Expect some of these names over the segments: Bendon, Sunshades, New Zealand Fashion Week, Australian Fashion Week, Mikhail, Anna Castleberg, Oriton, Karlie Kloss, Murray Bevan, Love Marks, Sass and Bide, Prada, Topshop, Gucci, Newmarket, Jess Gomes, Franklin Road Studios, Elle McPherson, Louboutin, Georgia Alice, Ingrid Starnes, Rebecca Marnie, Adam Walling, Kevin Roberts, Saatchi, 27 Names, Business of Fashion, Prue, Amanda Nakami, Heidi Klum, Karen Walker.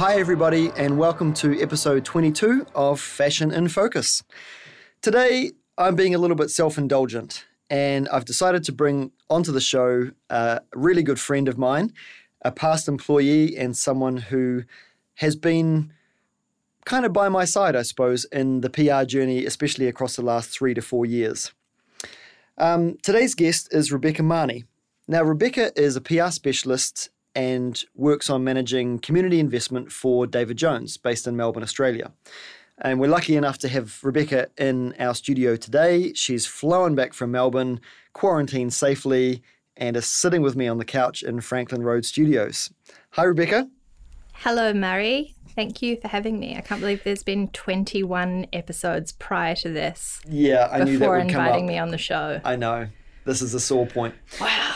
Hi everybody, and welcome to episode 22 of Fashion in Focus. Today, I'm being a little bit self-indulgent, and I've decided to bring onto the show a really good friend of mine, a past employee and someone who has been kind of by my side, I suppose, in the PR journey, especially across the last 3 to 4 years. Today's guest is Rebecca Marnie. Now, Rebecca is a PR specialist and works on managing community investment for David Jones, based in Melbourne, Australia. And we're lucky enough to have Rebecca in our studio today. She's flown back from Melbourne, quarantined safely, and is sitting with me on the couch in Franklin Road Studios. Hi, Rebecca. Hello, Murray. Thank you for having me. I can't believe there's been 21 episodes prior to this. Yeah, I knew that would come up. Before inviting me on the show. I know. This is a sore point. Wow.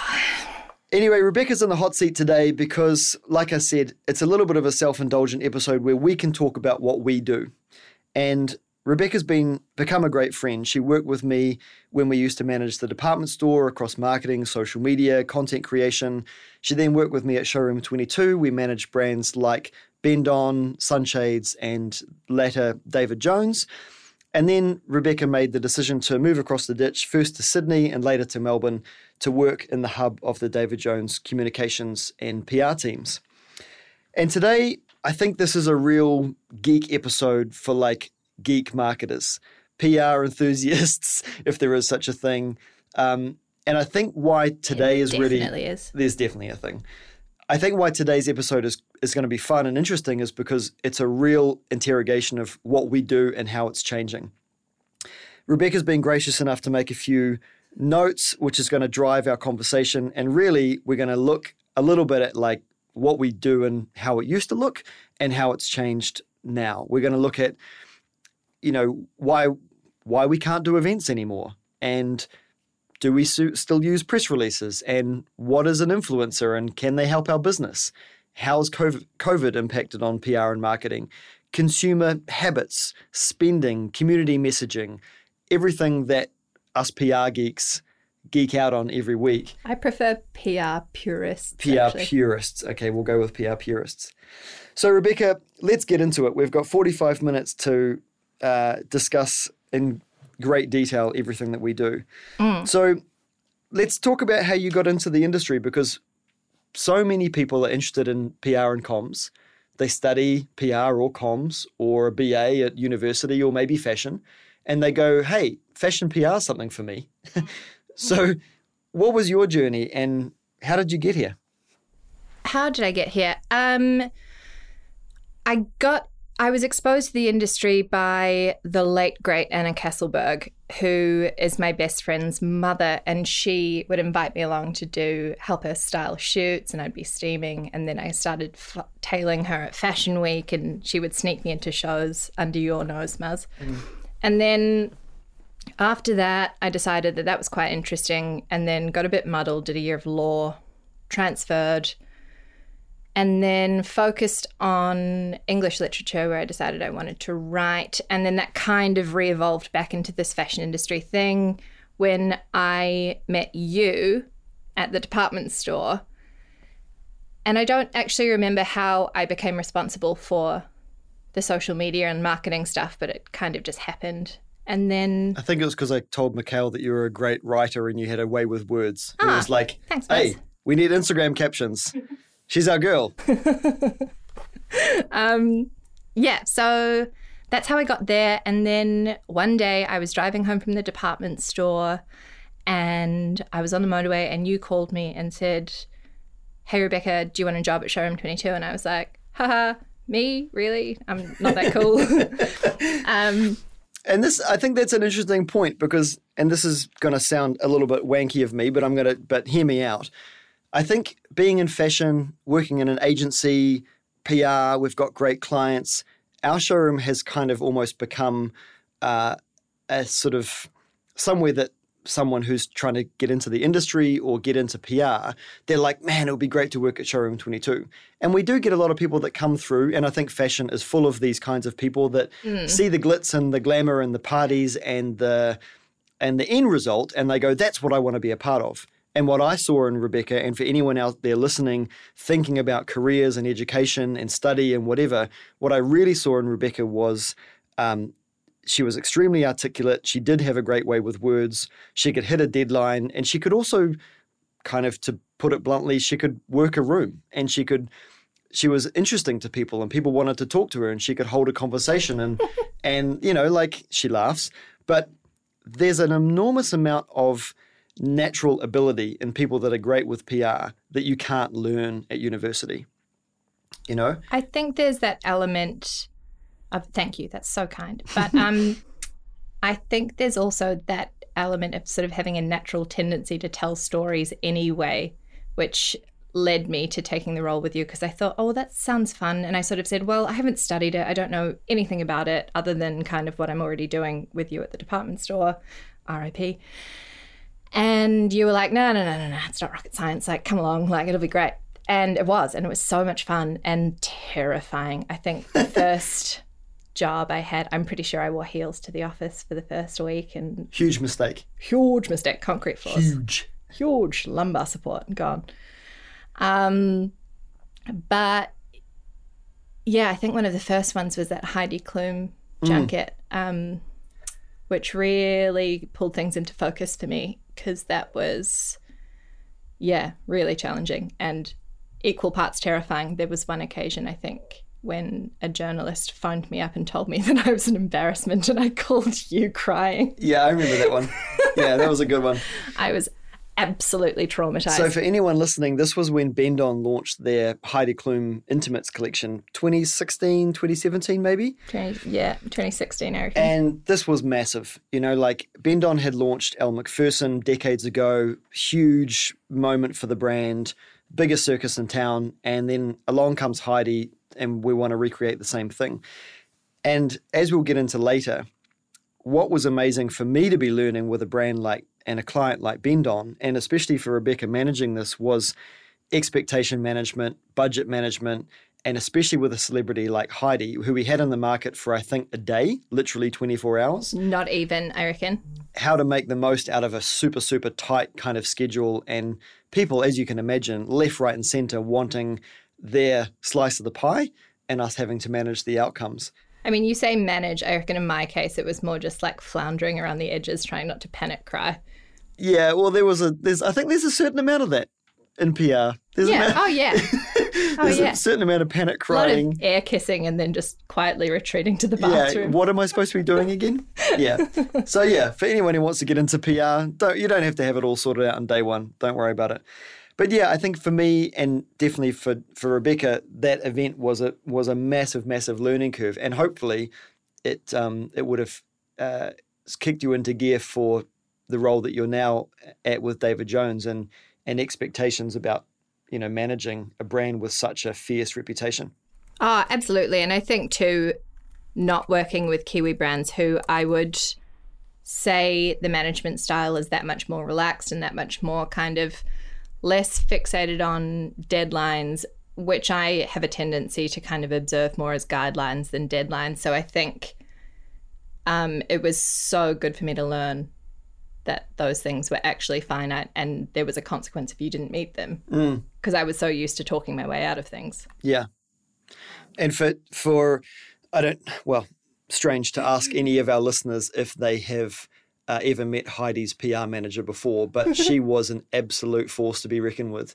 Anyway, Rebecca's in the hot seat today because, like I said, it's a little bit of a self-indulgent episode where we can talk about what we do. And Rebecca's become a great friend. She worked with me when we used to manage the department store across marketing, social media, content creation. She then worked with me at Showroom 22. We managed brands like Bendon, Sunshades, and later David Jones. And then Rebecca made the decision to move across the ditch, first to Sydney and later to Melbourne, to work in the hub of the David Jones communications and PR teams. And today, I think this is a real geek episode for geek marketers, PR enthusiasts, if there is such a thing. And I think why today is really... There's definitely a thing. I think why today's episode is going to be fun and interesting is because it's a real interrogation of what we do and how it's changing. Rebecca's been gracious enough to make a few notes, which is going to drive our conversation. And really, we're going to look a little bit at what we do and how it used to look and how it's changed now. We're going to look at, why we can't do events anymore, and do we still use press releases, and what is an influencer, and can they help our business? How's COVID impacted on PR and marketing? Consumer habits, spending, community messaging, everything that us PR geeks geek out on every week. I prefer PR purists. PR purists. Okay, we'll go with PR purists. So, Rebecca, let's get into it. We've got 45 minutes to discuss in great detail everything that we do. So let's talk about how you got into the industry, because so many people are interested in PR and comms. They study PR or comms or a BA at university or maybe fashion, and they go, hey, fashion PR is something for me. So what was your journey and how did you get here? How did I get here? I was exposed to the industry by the late, great Anna Castleberg, who is my best friend's mother, and she would invite me along to help her style shoots, and I'd be steaming, and then I started tailing her at Fashion Week, and she would sneak me into shows under your nose, Muzz. And then after that, I decided that was quite interesting, and then got a bit muddled, did a year of law, transferred, and then focused on English literature, where I decided I wanted to write. And then that kind of re-evolved back into this fashion industry thing when I met you at the department store. And I don't actually remember how I became responsible for the social media and marketing stuff, but it kind of just happened. And then... I think it was because I told Mikhail that you were a great writer and you had a way with words. It was like, thanks, hey, Buzz. We need Instagram captions. She's our girl. So that's how I got there. And then one day I was driving home from the department store and I was on the motorway and you called me and said, hey, Rebecca, do you want a job at Showroom 22? And I was like, haha, me? Really? I'm not that cool. And this, I think that's an interesting point because, and this is going to sound a little bit wanky of me, but but hear me out. I think being in fashion, working in an agency, PR, we've got great clients. Our showroom has kind of almost become a sort of somewhere that someone who's trying to get into the industry or get into PR, they're like, man, it would be great to work at Showroom 22. And we do get a lot of people that come through, and I think fashion is full of these kinds of people that see the glitz and the glamour and the parties and the end result, and they go, that's what I want to be a part of. And what I saw in Rebecca, and for anyone out there listening, thinking about careers and education and study and whatever, what I really saw in Rebecca was she was extremely articulate. She did have a great way with words. She could hit a deadline, and she could also kind of, to put it bluntly, she could work a room, and she was interesting to people, and people wanted to talk to her, and she could hold a conversation, and, and, you know, like, she laughs. But there's an enormous amount of natural ability in people that are great with PR that you can't learn at university, you know? I think there's that element of, thank you, that's so kind. But I think there's also that element of sort of having a natural tendency to tell stories anyway, which led me to taking the role with you, because I thought, oh, that sounds fun. And I sort of said, well, I haven't studied it. I don't know anything about it other than kind of what I'm already doing with you at the department store, RIP. And you were like, no, it's not rocket science. Like, come along, like, it'll be great. And it was so much fun and terrifying. I think the first job I had, I'm pretty sure I wore heels to the office for the first week. And Huge mistake. Concrete floors. Huge lumbar support gone. But yeah, I think one of the first ones was that Heidi Klum junket, which really pulled things into focus for me. Because that was, really challenging and equal parts terrifying. There was one occasion, I think, when a journalist phoned me up and told me that I was an embarrassment, and I called you crying. Yeah, I remember that one. Yeah, that was a good one. I was absolutely traumatized. So for anyone listening, this was when Bendon launched their Heidi Klum Intimates collection, 2016, 2017 maybe? 2016, I reckon. And this was massive. You know, like, Bendon had launched Elle McPherson decades ago, huge moment for the brand, biggest circus in town, and then along comes Heidi, and we want to recreate the same thing. And as we'll get into later, what was amazing for me to be learning with a brand like and a client like Bendon, and especially for Rebecca managing this, was expectation management, budget management, and especially with a celebrity like Heidi, who we had in the market for, I think, a day, literally 24 hours. Not even, I reckon. How to make the most out of a super, super tight kind of schedule, and people, as you can imagine, left, right, and centre wanting their slice of the pie, and us having to manage the outcomes. I mean, you say manage, I reckon in my case it was more just like floundering around the edges, trying not to panic cry. Yeah, well, there's a certain amount of that in PR. There's a certain amount of panic crying. A lot of air kissing and then just quietly retreating to the bathroom. Yeah, what am I supposed to be doing again? Yeah. So yeah, for anyone who wants to get into PR, you don't have to have it all sorted out on day one. Don't worry about it. But yeah, I think for me, and definitely for Rebecca, that event was a massive, massive learning curve, and hopefully, it would have kicked you into gear for the role that you're now at with David Jones, and expectations about, you know, managing a brand with such a fierce reputation. Oh, absolutely, and I think too, not working with Kiwi brands who I would say the management style is that much more relaxed and that much more kind of less fixated on deadlines, which I have a tendency to kind of observe more as guidelines than deadlines. So I think it was so good for me to learn that those things were actually finite, and there was a consequence if you didn't meet them, because I was so used to talking my way out of things. Yeah. And strange to ask any of our listeners if they have ever met Heidi's PR manager before, but she was an absolute force to be reckoned with.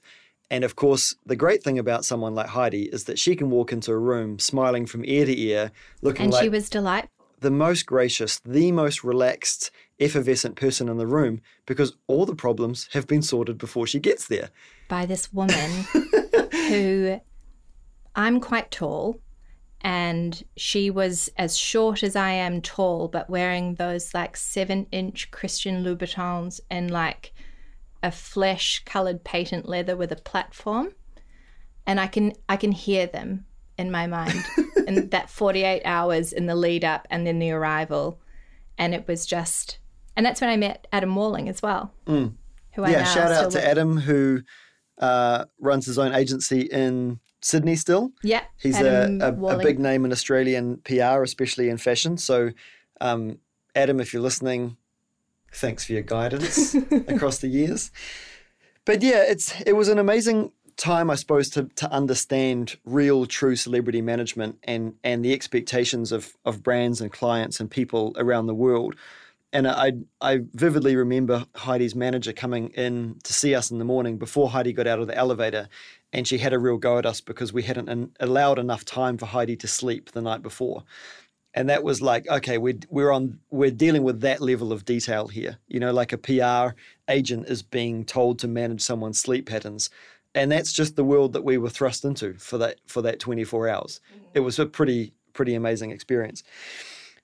And of course, the great thing about someone like Heidi is that she can walk into a room smiling from ear to ear, looking and like she was delightful, the most gracious, the most relaxed, effervescent person in the room, because all the problems have been sorted before she gets there. By this woman who, I'm quite tall, and she was as short as I am tall, but wearing those like 7-inch Christian Louboutins and like a flesh-coloured patent leather with a platform. And I can hear them in my mind in that 48 hours in the lead up and then the arrival. And it was just, and that's when I met Adam Walling as well. Mm. Who I shout out to Adam, who runs his own agency in Sydney still. Yeah. He's a big name in Australian PR, especially in fashion. So, Adam, if you're listening, thanks for your guidance across the years. But yeah, it was an amazing time, I suppose, to understand real, true celebrity management and the expectations of brands and clients and people around the world. And I vividly remember Heidi's manager coming in to see us in the morning before Heidi got out of the elevator, and she had a real go at us because we hadn't allowed enough time for Heidi to sleep the night before. And that was like, okay, we're dealing with that level of detail here. You know, like a PR agent is being told to manage someone's sleep patterns. And that's just the world that we were thrust into for that 24 hours. It was a pretty amazing experience.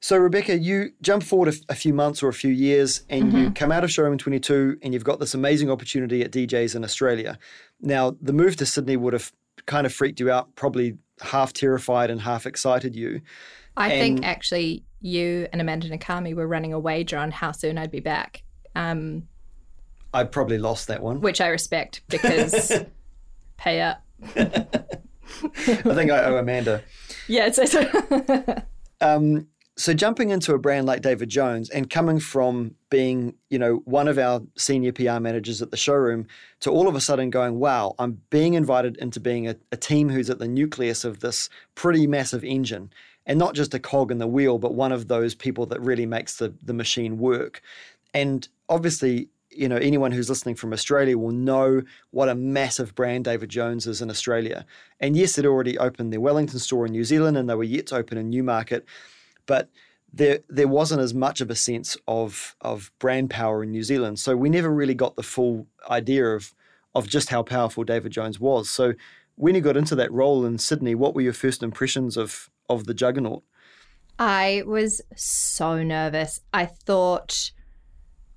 So, Rebecca, you jump forward a few months or a few years and you come out of Showroom 22 and you've got this amazing opportunity at DJs in Australia. Now, the move to Sydney would have kind of freaked you out, probably half terrified and half excited you. I think actually you and Amanda Nakami were running a wager on how soon I'd be back. I probably lost that one. Which I respect because pay up. I think I owe Amanda. Yeah. So. So jumping into a brand like David Jones and coming from being, you know, one of our senior PR managers at the showroom to all of a sudden going, wow, I'm being invited into being a team who's at the nucleus of this pretty massive engine, and not just a cog in the wheel, but one of those people that really makes the machine work. And obviously, you know, anyone who's listening from Australia will know what a massive brand David Jones is in Australia. And yes, they'd already opened their Wellington store in New Zealand and they were yet to open in Newmarket, but there wasn't as much of a sense of brand power in New Zealand. So we never really got the full idea of just how powerful David Jones was. So when you got into that role in Sydney, what were your first impressions of the juggernaut? I was so nervous. I thought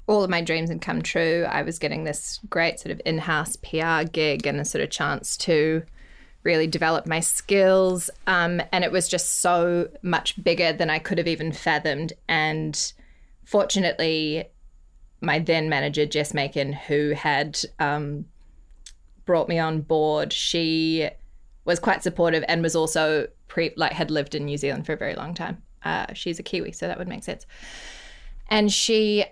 all of my dreams had come true. I was getting this great sort of in-house PR gig and a sort of chance to really develop my skills. And it was just so much bigger than I could have even fathomed. And fortunately, my then manager, Jess Macon, who had brought me on board, she was quite supportive and was also had lived in New Zealand for a very long time. She's a Kiwi, so that would make sense. And she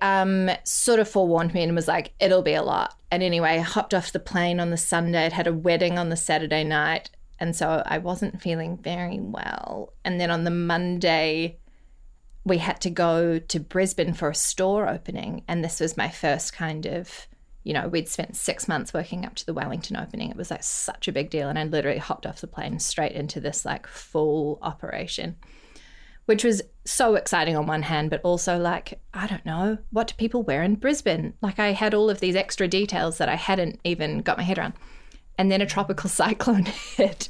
sort of forewarned me and was like, it'll be a lot. And anyway, I hopped off the plane on the Sunday. I'd had a wedding on the Saturday night. And so I wasn't feeling very well. And then on the Monday, we had to go to Brisbane for a store opening. And this was my first kind of, you know, we'd spent 6 months working up to the Wellington opening. It was like such a big deal. And I literally hopped off the plane straight into this like full operation, which was so exciting on one hand, but also like, I don't know, what do people wear in Brisbane? Like I had all of these extra details that I hadn't even got my head around. And then a tropical cyclone hit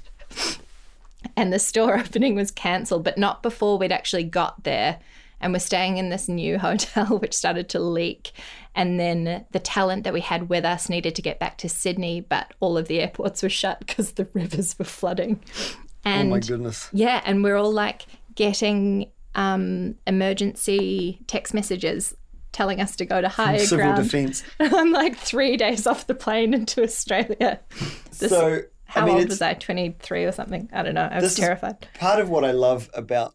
and the store opening was cancelled, but not before we'd actually got there. And we're staying in this new hotel, which started to leak. And then the talent that we had with us needed to get back to Sydney, but all of the airports were shut because the rivers were flooding. And, oh my goodness. Yeah, and we're all like getting emergency text messages telling us to go to higher ground. Civil defence. I'm like 3 days off the plane into Australia. How old was I? 23 or something? I don't know. I was terrified. Part of what I love about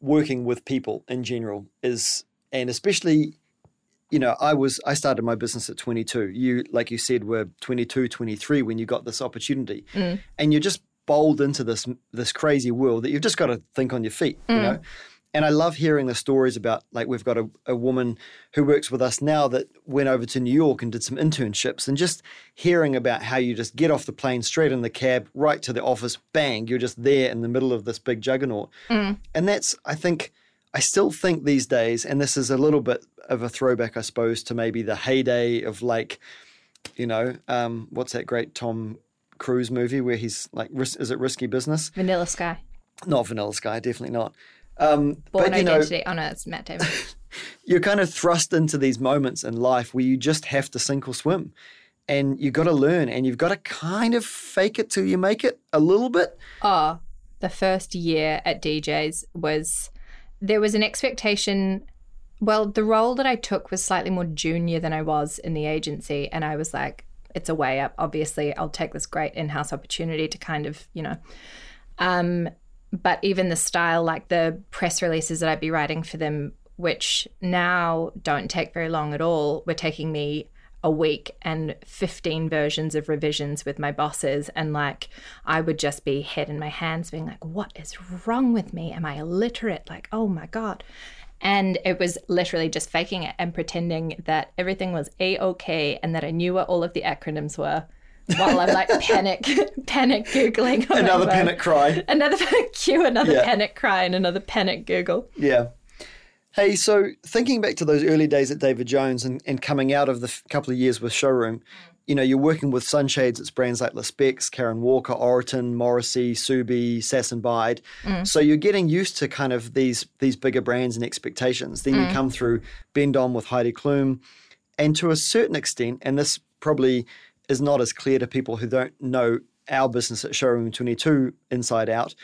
working with people in general is, and especially, you know, I started my business at 22. You, like you said, were 22, 23 when you got this opportunity, and you're just bowled into this crazy world that you've just got to think on your feet, you know? And I love hearing the stories about, like, we've got a woman who works with us now that went over to New York and did some internships, and just hearing about how you just get off the plane, straight in the cab, right to the office, bang, you're just there in the middle of this big juggernaut. And that's, I still think these days, and this is a little bit of a throwback, I suppose, to maybe the heyday of, like, you know, what's that great Tom Cruise movie where he's like, is it Risky Business? Vanilla Sky. Not Vanilla Sky, definitely not. Born Identity. Oh no, it's Matt Damon. You're kind of thrust into these moments in life where you just have to sink or swim, and you've got to learn, and you've got to kind of fake it till you make it a little bit. Oh, the first year at DJs there was an expectation. Well, the role that I took was slightly more junior than I was in the agency, and I was like, it's a way up. Obviously, I'll take this great in-house opportunity to kind of, you know, but even the style, like the press releases that I'd be writing for them, which now don't take very long at all, were taking me a week and 15 versions of revisions with my bosses, and like I would just be head in my hands being like, what is wrong with me? Am I illiterate? Like, oh my God. And it was literally just faking it and pretending that everything was A-OK and that I knew what all of the acronyms were while I'm like panic Googling. Another panic cry. Another panic cue, another panic cry and another panic Google. Yeah. Hey, so thinking back to those early days at David Jones and coming out of the couple of years with Showroom, you know, you're working with Sunshades, it's brands like Lespex, Karen Walker, Oriton, Morrissey, Subi, Sass and Bide. Mm. So you're getting used to kind of these bigger brands and expectations. Then you come through Bendon with Heidi Klum. And to a certain extent, and this probably is not as clear to people who don't know our business at Showroom 22 inside out,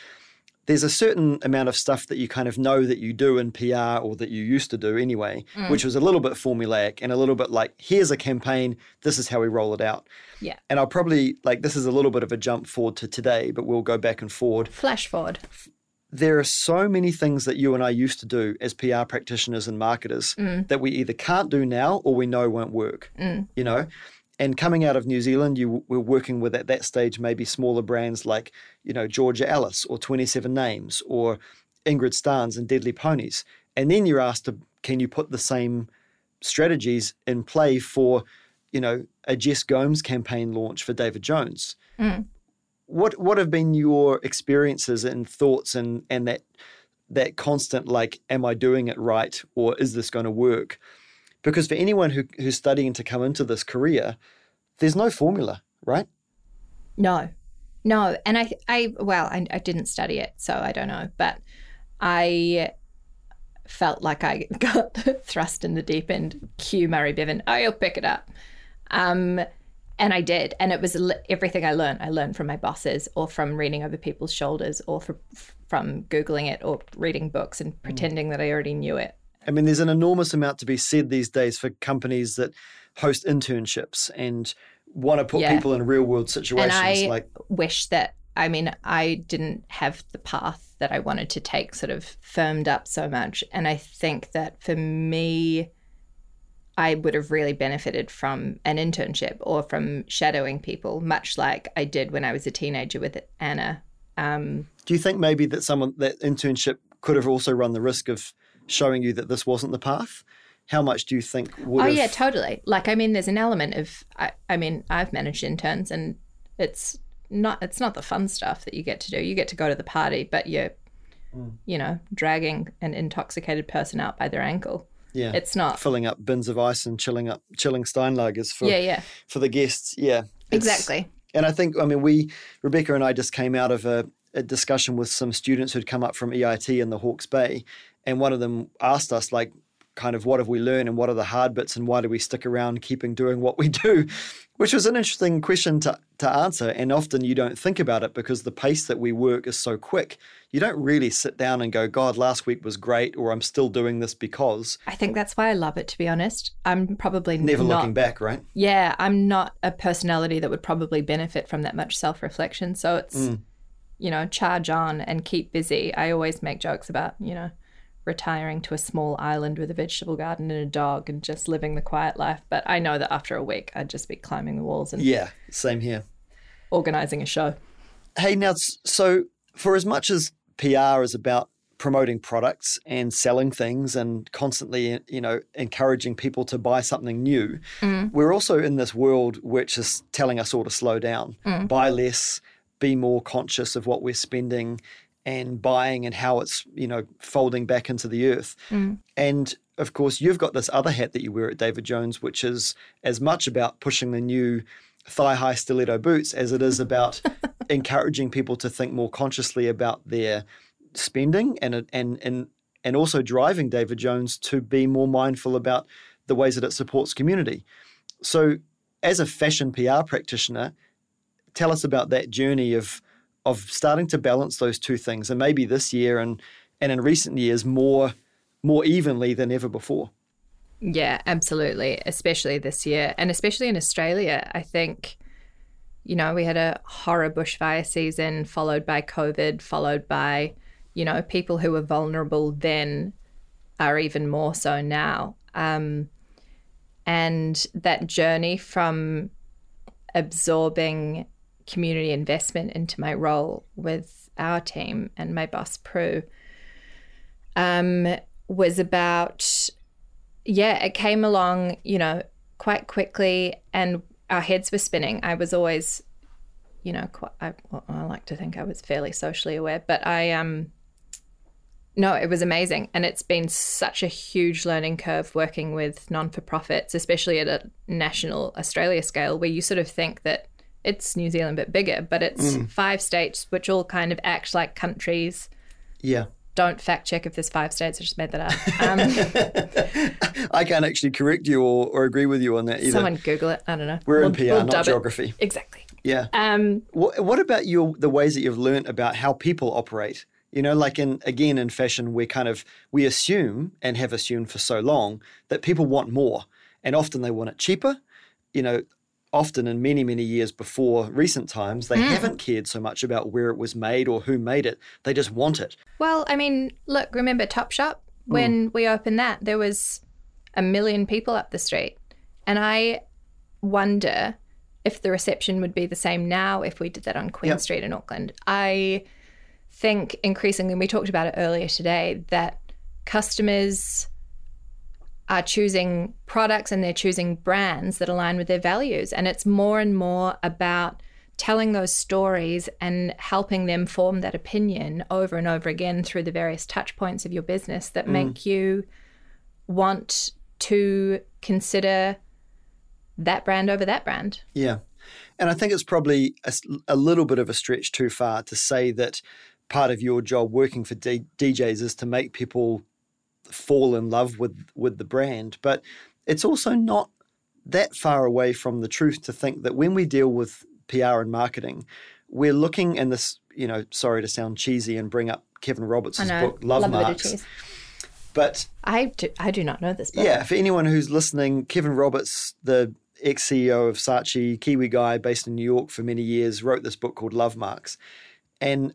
there's a certain amount of stuff that you kind of know that you do in PR or that you used to do anyway, which was a little bit formulaic and a little bit like, here's a campaign, this is how we roll it out. Yeah. And I'll probably, like, this is a little bit of a jump forward to today, but we'll go back and forward. Flash forward. There are so many things that you and I used to do as PR practitioners and marketers that we either can't do now or we know won't work, you know? And coming out of New Zealand, you were working with, at that stage, maybe smaller brands like, you know, Georgia Alice or 27 Names or Ingrid Starnes and Deadly Ponies. And then you're asked, can you put the same strategies in play for, you know, a Jess Gomes campaign launch for David Jones? Mm. What have been your experiences and thoughts and that constant, like, am I doing it right or is this going to work? Because for anyone who's studying to come into this career, there's no formula, right? No. And I didn't study it, so I don't know. But I felt like I got thrust in the deep end. Cue Murray Bevan, oh, you'll pick it up. And I did. And it was everything I learned. I learned from my bosses or from reading over people's shoulders or from Googling it or reading books and pretending that I already knew it. I mean, there's an enormous amount to be said these days for companies that host internships and want to put people in real world situations. And I wish that, I mean, I didn't have the path that I wanted to take sort of firmed up so much. And I think that for me, I would have really benefited from an internship or from shadowing people, much like I did when I was a teenager with Anna. Do you think maybe that that internship could have also run the risk of showing you that this wasn't the path? How much do you think would have... Oh, yeah, totally. Like, I mean, there's an element of... I mean, I've managed interns and it's not the fun stuff that you get to do. You get to go to the party, but you're, you know, dragging an intoxicated person out by their ankle. Yeah. It's not... Filling up bins of ice and chilling Steinlagers for the guests. Yeah. Exactly. And I think, I mean, Rebecca and I just came out of a discussion with some students who'd come up from EIT in the Hawke's Bay. And one of them asked us, like, kind of what have we learned and what are the hard bits and why do we stick around keeping doing what we do, which was an interesting question to answer. And often you don't think about it because the pace that we work is so quick. You don't really sit down and go, God, last week was great, or I'm still doing this because. I think that's why I love it, to be honest. I'm probably never looking back, right? Yeah, I'm not a personality that would probably benefit from that much self-reflection. So it's, you know, charge on and keep busy. I always make jokes about, you know, retiring to a small island with a vegetable garden and a dog and just living the quiet life. But I know that after a week, I'd just be climbing the walls and yeah, same here, organising a show. Hey, now, so for as much as PR is about promoting products and selling things and constantly, you know, encouraging people to buy something new, we're also in this world which is telling us all to slow down, buy less, be more conscious of what we're spending and buying and how it's, you know, folding back into the earth. And, of course, you've got this other hat that you wear at David Jones, which is as much about pushing the new thigh-high stiletto boots as it is about encouraging people to think more consciously about their spending and also driving David Jones to be more mindful about the ways that it supports community. So as a fashion PR practitioner, tell us about that journey of starting to balance those two things, and maybe this year and in recent years more evenly than ever before. Yeah, absolutely, especially this year and especially in Australia. I think, you know, we had a horror bushfire season followed by COVID, followed by, you know, people who were vulnerable then are even more so now. And that journey from absorbing community investment into my role with our team and my boss, Prue, was about, it came along, quite quickly, and our heads were spinning. I was always, I like to think I was fairly socially aware, but it was amazing. And it's been such a huge learning curve working with non-for-profits, especially at a national Australia scale, where you sort of think that it's New Zealand but bigger, but it's 5 states which all kind of act like countries. Yeah. Don't fact check if there's 5 states. I just made that up. I can't actually correct you or agree with you on that either. Someone Google it. I don't know. We're in PR, not geography. It. Exactly. Yeah. What about the ways that you've learned about how people operate? In fashion, we assume and have assumed for so long that people want more, and often they want it cheaper. Often in many, many years before recent times, they haven't cared so much about where it was made or who made it. They just want it. Well, remember Topshop? When we opened that, there was 1 million people up the street. And I wonder if the reception would be the same now if we did that on Queen Street in Auckland. I think increasingly, and we talked about it earlier today, that customers are choosing products and they're choosing brands that align with their values. And it's more and more about telling those stories and helping them form that opinion over and over again through the various touch points of your business that make you want to consider that brand over that brand. Yeah. And I think it's probably a little bit of a stretch too far to say that part of your job working for DJs is to make people fall in love with the brand. But it's also not that far away from the truth to think that when we deal with PR and marketing, we're looking in this, sorry to sound cheesy and bring up Kevin Roberts' book, Love Marks. But I do not know this book. Yeah, for anyone who's listening, Kevin Roberts, the ex-CEO of Saatchi, Kiwi guy based in New York for many years, wrote this book called Love Marks. And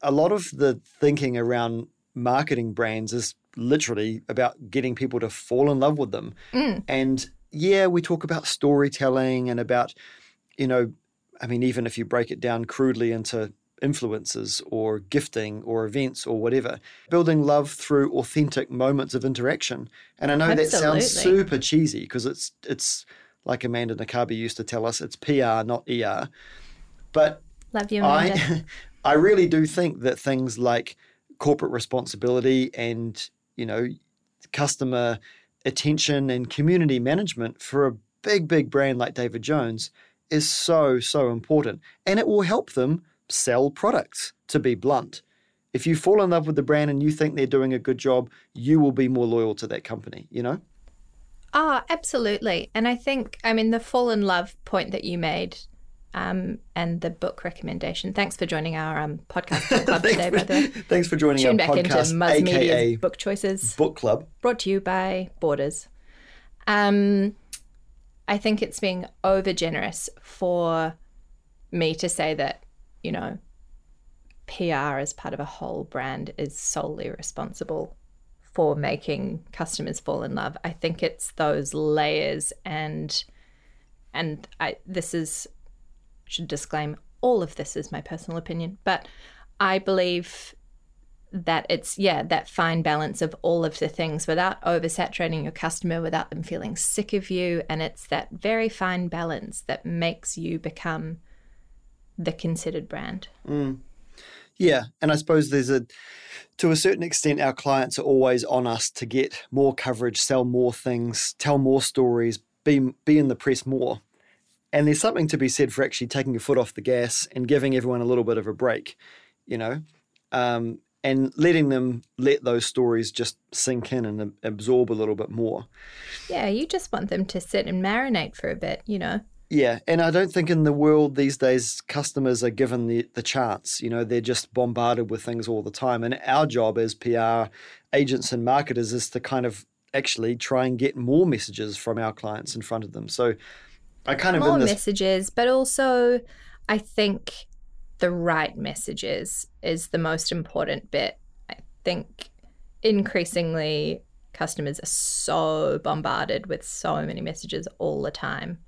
a lot of the thinking around marketing brands is literally about getting people to fall in love with them. And we talk about storytelling and about, even if you break it down crudely into influences or gifting or events or whatever, building love through authentic moments of interaction. And I know that sounds super cheesy because it's like Amanda Nakami used to tell us, it's PR, not ER. But love you, Amanda. I really do think that things like corporate responsibility and, customer attention and community management for a big, big brand like David Jones is so, so important. And it will help them sell products, to be blunt. If you fall in love with the brand and you think they're doing a good job, you will be more loyal to that company, Oh, absolutely. And I think, the fall in love point that you made, and the book recommendation. Thanks for joining our podcast book club today, by the way. Thanks for joining our podcast, aka Book Choices Book Club, brought to you by Borders. I think it's being over generous for me to say that PR as part of a whole brand is solely responsible for making customers fall in love. I think it's those layers, and should disclaim all of this is my personal opinion, but I believe that it's that fine balance of all of the things without oversaturating your customer, without them feeling sick of you. And it's that very fine balance that makes you become the considered brand. Yeah, and I suppose to a certain extent, our clients are always on us to get more coverage, sell more things, tell more stories, be in the press more. And there's something to be said for actually taking your foot off the gas and giving everyone a little bit of a break, and letting them let those stories just sink in and absorb a little bit more. Yeah, you just want them to sit and marinate for a bit, Yeah, and I don't think in the world these days customers are given the chance. They're just bombarded with things all the time. And our job as PR agents and marketers is to kind of actually try and get more messages from our clients in front of them. So I kind of more messages, but also I think the right messages is the most important bit. I think increasingly Customers are so bombarded with so many messages all the time.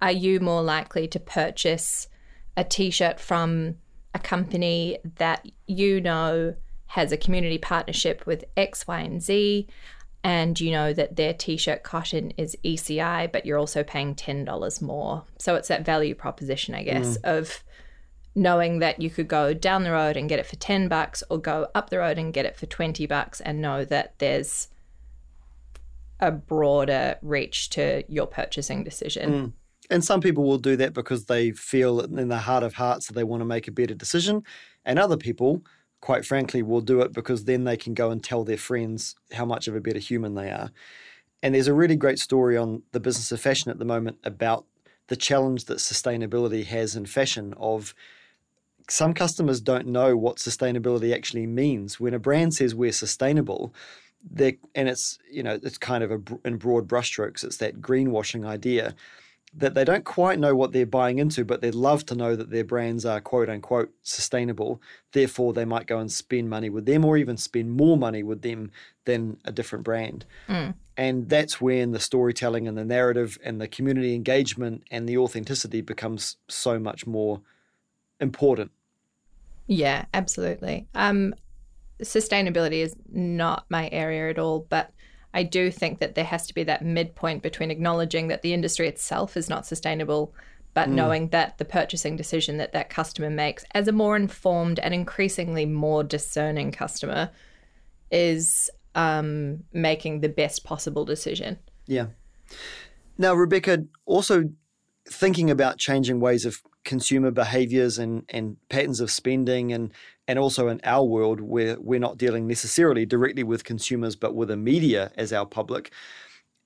Are you more likely to purchase a T-shirt from a company that you know has a community partnership with X, Y, and Z, and you know that their T-shirt cotton is ECI, but you're also paying $10 more? So it's that value proposition, I guess, of knowing that you could go down the road and get it for $10 or go up the road and get it for $20 and know that there's a broader reach to your purchasing decision. And some people will do that because they feel in the heart of hearts that they want to make a better decision. And other people, quite frankly, will do it because then they can go and tell their friends how much of a better human they are. And there's a really great story on the Business of Fashion at the moment about the challenge that sustainability has in fashion of some customers don't know what sustainability actually means. When a brand says we're sustainable, and it's, you know, it's kind of in broad brushstrokes, it's that greenwashing idea that they don't quite know what they're buying into, but they'd love to know that their brands are quote unquote sustainable. Therefore, they might go and spend money with them or even spend more money with them than a different brand. And that's when the storytelling and the narrative and the community engagement and the authenticity becomes so much more important. Yeah, absolutely. Sustainability is not my area at all, but I do think that there has to be that midpoint between acknowledging that the industry itself is not sustainable, but knowing that the purchasing decision that that customer makes as a more informed and increasingly more discerning customer is making the best possible decision. Yeah. Now, Rebecca, also thinking about changing ways of consumer behaviours and patterns of spending and also in our world where we're not dealing necessarily directly with consumers but with the media as our public,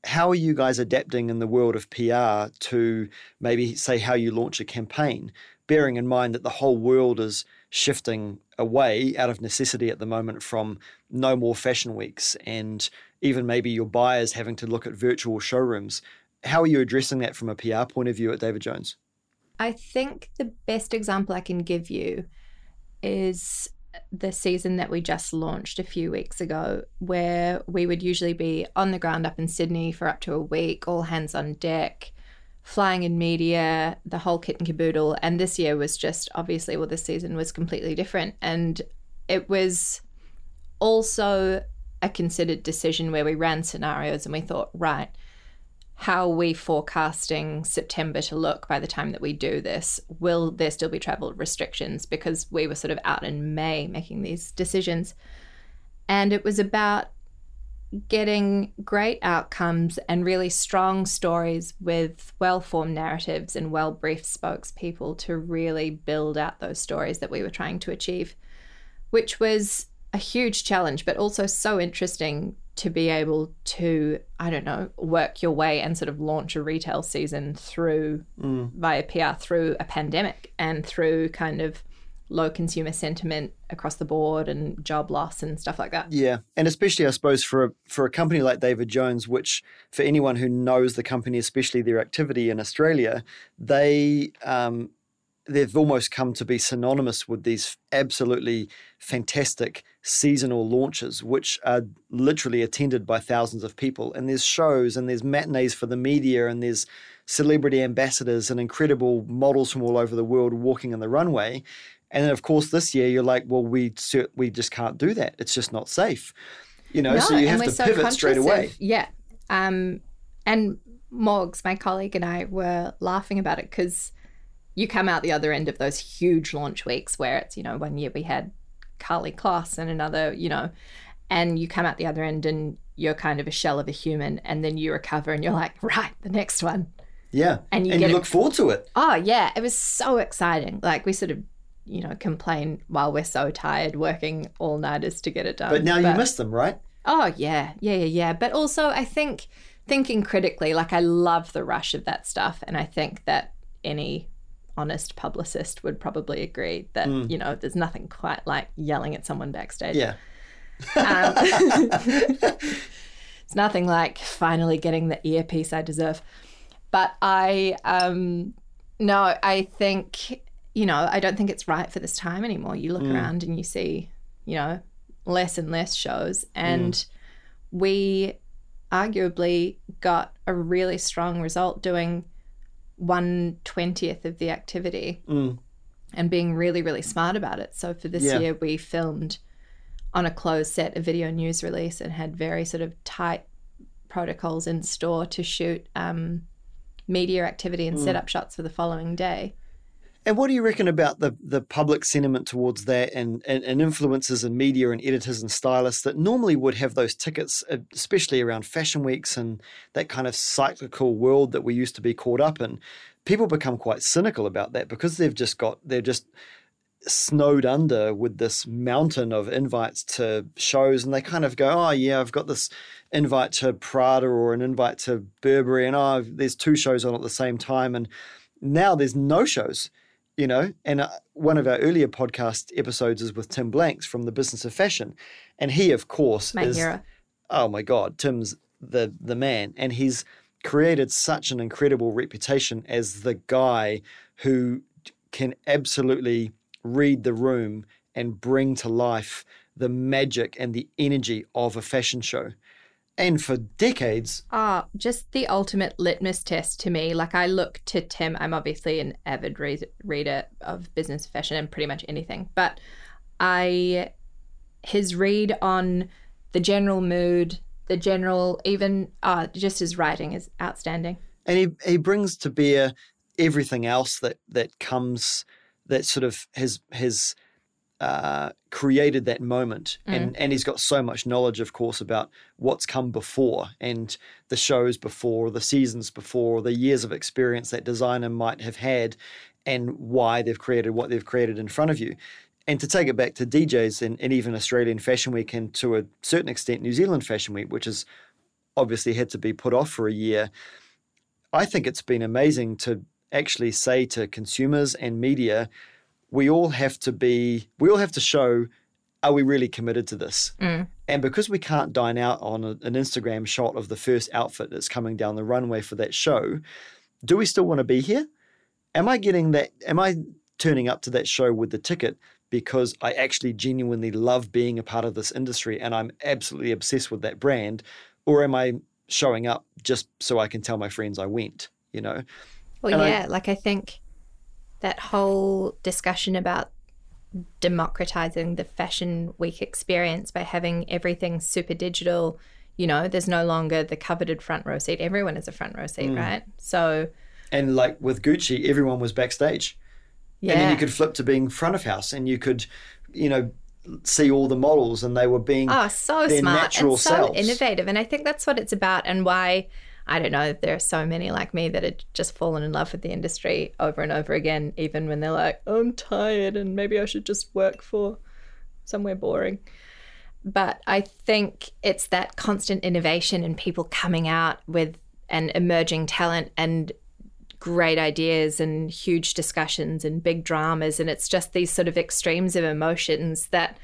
how are you guys adapting in the world of PR to maybe say how you launch a campaign, bearing in mind that the whole world is shifting away out of necessity at the moment from no more fashion weeks and even maybe your buyers having to look at virtual showrooms? How are you addressing that from a PR point of view at David Jones? I think the best example I can give you is the season that we just launched a few weeks ago, where we would usually be on the ground up in Sydney for up to a week, all hands on deck, flying in media, the whole kit and caboodle. And this year was just obviously, well, this season was completely different. And it was also a considered decision where we ran scenarios and we thought, right, how are we forecasting September to look by the time that we do this? Will there still be travel restrictions? Because we were sort of out in May making these decisions. And it was about getting great outcomes and really strong stories with well-formed narratives and well-briefed spokespeople to really build out those stories that we were trying to achieve, which was a huge challenge, but also so interesting to be able to, I don't know, work your way and sort of launch a retail season through via PR through a pandemic and through kind of low consumer sentiment across the board and job loss and stuff like that. Yeah. And especially, I suppose, for a company like David Jones, which for anyone who knows the company, especially their activity in Australia, they've almost come to be synonymous with these absolutely fantastic seasonal launches, which are literally attended by thousands of people. And there's shows and there's matinees for the media and there's celebrity ambassadors and incredible models from all over the world walking on the runway. And then, of course, this year you're like, well, we just can't do that. It's just not safe. You know, no, so you have to pivot straight away. Yeah. And Morgs, my colleague, and I were laughing about it because you come out the other end of those huge launch weeks where it's, you know, one year we had Karlie Kloss and another, you know, and you come out the other end and you're kind of a shell of a human, and then you recover and you're like, right, the next one. Yeah. And you look forward to it. Oh, yeah. It was so exciting. Like, we sort of, you know, complain while we're so tired working all-nighters to get it done. But now you miss them, right? Oh, yeah. Yeah. But also I think thinking critically, like, I love the rush of that stuff, and I think that any honest publicist would probably agree that, you know, there's nothing quite like yelling at someone backstage. Yeah. It's nothing like finally getting the earpiece I deserve. But I think, you know, I don't think it's right for this time anymore. You look around and you see, you know, less and less shows. And we arguably got a really strong result doing 1/20th of the activity and being really, really smart about it. So for this year, we filmed on a closed set a video news release and had very sort of tight protocols in store to shoot media activity and setup shots for the following day. And what do you reckon about the public sentiment towards that and influencers and media and editors and stylists that normally would have those tickets, especially around fashion weeks and that kind of cyclical world that we used to be caught up in? People become quite cynical about that because they're just snowed under with this mountain of invites to shows, and they kind of go, oh yeah, I've got this invite to Prada or an invite to Burberry, and oh, there's two shows on at the same time, and now there's no shows. You know, and one of our earlier podcast episodes is with Tim Blanks from the Business of Fashion. And he, of course, my hero. Oh, my God, Tim's the man. And he's created such an incredible reputation as the guy who can absolutely read the room and bring to life the magic and the energy of a fashion show. And for decades. Ah, just the ultimate litmus test to me. Like, I look to Tim. I'm obviously an avid reader of business, fashion, and pretty much anything. But his read on the general mood, the general, even, just his writing is outstanding. And he brings to bear everything else that comes, that sort of his created that moment. And he's got so much knowledge, of course, about what's come before and the shows before, the seasons before, the years of experience that designer might have had and why they've created what they've created in front of you. And to take it back to DJs and even Australian Fashion Week and to a certain extent New Zealand Fashion Week, which has obviously had to be put off for a year, I think it's been amazing to actually say to consumers and media, we all have to show, are we really committed to this? And because we can't dine out on an Instagram shot of the first outfit that's coming down the runway for that show, do we still want to be here? Am I turning up to that show with the ticket because I actually genuinely love being a part of this industry and I'm absolutely obsessed with that brand? Or am I showing up just so I can tell my friends I went, you know? Well, and I think that whole discussion about democratizing the fashion week experience by having everything super digital, you know, there's no longer the coveted front row seat. Everyone is a front row seat, right? So, and like with Gucci, everyone was backstage. Yeah. And then you could flip to being front of house and you could, you know, see all the models and they were being so smart natural and so selves. Innovative. And I think that's what it's about and why, I don't know, there are so many like me that have just fallen in love with the industry over and over again, even when they're like, oh, I'm tired and maybe I should just work for somewhere boring. But I think it's that constant innovation and people coming out with an emerging talent and great ideas and huge discussions and big dramas. And it's just these sort of extremes of emotions that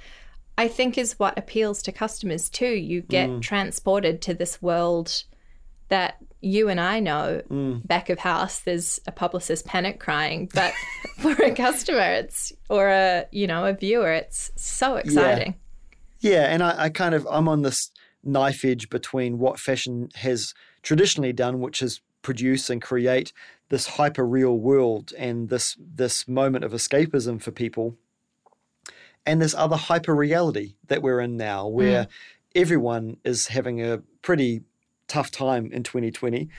I think is what appeals to customers too. You get transported to this world that you and I know, back of house, there's a publicist panic crying, but for a customer or a viewer, it's so exciting. Yeah, and I'm on this knife edge between what fashion has traditionally done, which is produce and create this hyper real world and this moment of escapism for people, and this other hyper reality that we're in now, where everyone is having a pretty tough time in 2020.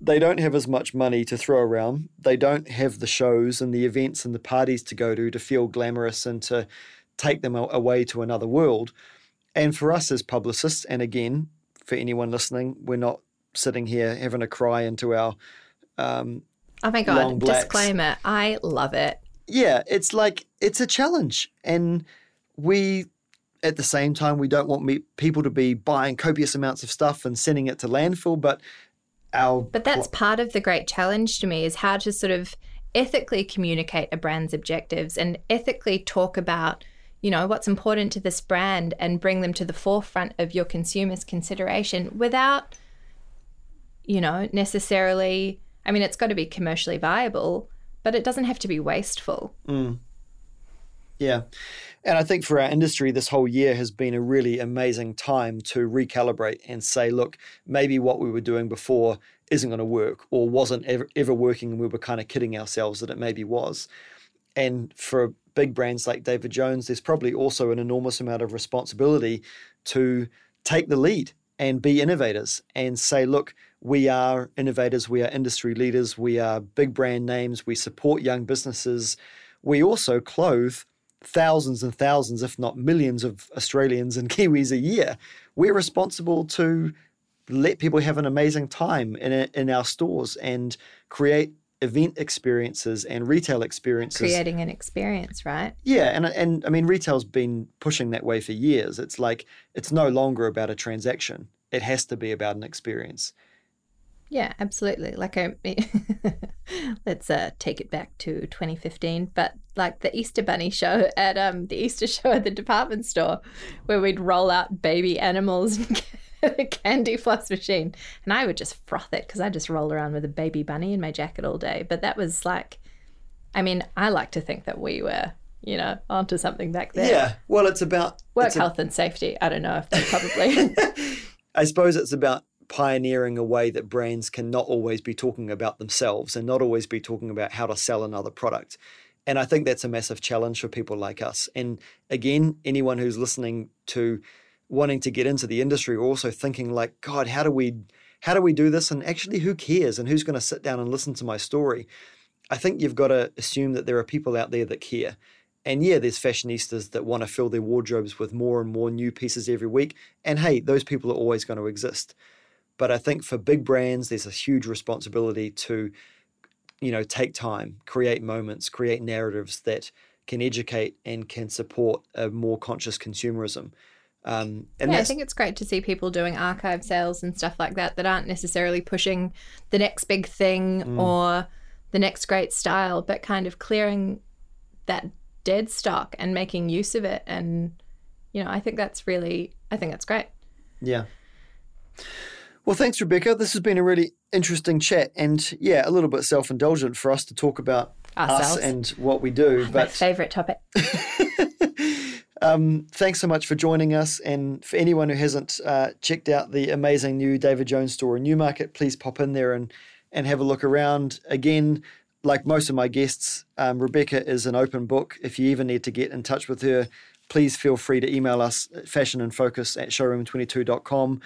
They don't have as much money to throw around. They don't have the shows and the events and the parties to go to feel glamorous and to take them away to another world. And for us as publicists, and again, for anyone listening, we're not sitting here having a cry into our oh my God, disclaimer, I love it. Yeah, it's like, it's a challenge. And at the same time, we don't want people to be buying copious amounts of stuff and sending it to landfill, but that's part of the great challenge to me, is how to sort of ethically communicate a brand's objectives and ethically talk about, you know, what's important to this brand and bring them to the forefront of your consumer's consideration without, you know, necessarily, I mean, it's got to be commercially viable, but it doesn't have to be wasteful. Yeah. And I think for our industry, this whole year has been a really amazing time to recalibrate and say, look, maybe what we were doing before isn't going to work or wasn't ever working, and we were kind of kidding ourselves that it maybe was. And for big brands like David Jones, there's probably also an enormous amount of responsibility to take the lead and be innovators and say, look, we are innovators, we are industry leaders, we are big brand names, we support young businesses. We also clothe thousands and thousands, if not millions, of Australians and Kiwis a year. We're responsible to let people have an amazing time in our stores and create event experiences and retail experiences. Creating an experience, right? Yeah, and I mean, retail's been pushing that way for years. It's like, it's no longer about a transaction. It has to be about an experience. Yeah, absolutely. Like, let's take it back to 2015, but like the Easter Bunny show at the Easter show at the department store, where we'd roll out baby animals and a candy floss machine, and I would just froth it because I just rolled around with a baby bunny in my jacket all day. But that was like, I mean, I like to think that we were, you know, onto something back there. Yeah, well, it's about work, health and safety. I don't know if they probably. I suppose it's about pioneering a way that brands can not always be talking about themselves and not always be talking about how to sell another product. And I think that's a massive challenge for people like us. And again, anyone who's listening to wanting to get into the industry, also thinking like, God, how do we do this? And actually, who cares? And who's going to sit down and listen to my story? I think you've got to assume that there are people out there that care. And yeah, there's fashionistas that want to fill their wardrobes with more and more new pieces every week. And hey, those people are always going to exist. But I think for big brands, there's a huge responsibility to, you know, take time, create moments, create narratives that can educate and can support a more conscious consumerism. I think it's great to see people doing archive sales and stuff like that that aren't necessarily pushing the next big thing or the next great style, but kind of clearing that dead stock and making use of it. And, you know, I think that's great. Yeah. Well, thanks, Rebecca. This has been a really interesting chat and, yeah, a little bit self-indulgent for us to talk about ourselves, us and what we do. My favourite topic. Thanks so much for joining us. And for anyone who hasn't checked out the amazing new David Jones store in Newmarket, please pop in there and have a look around. Again, like most of my guests, Rebecca is an open book. If you ever need to get in touch with her, please feel free to email us at fashionandfocus@showroom22.com.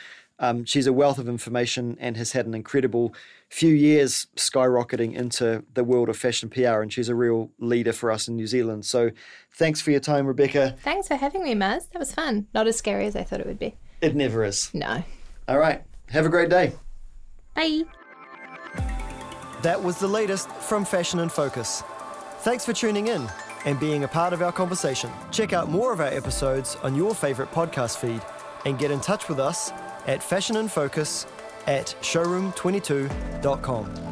She's a wealth of information and has had an incredible few years skyrocketing into the world of fashion PR, and she's a real leader for us in New Zealand. So thanks for your time, Rebecca. Thanks for having me, Maz. That was fun. Not as scary as I thought it would be. It never is. No. All right. Have a great day. Bye. That was the latest from Fashion in Focus. Thanks for tuning in and being a part of our conversation. Check out more of our episodes on your favourite podcast feed and get in touch with us at fashionandfocus@showroom22.com.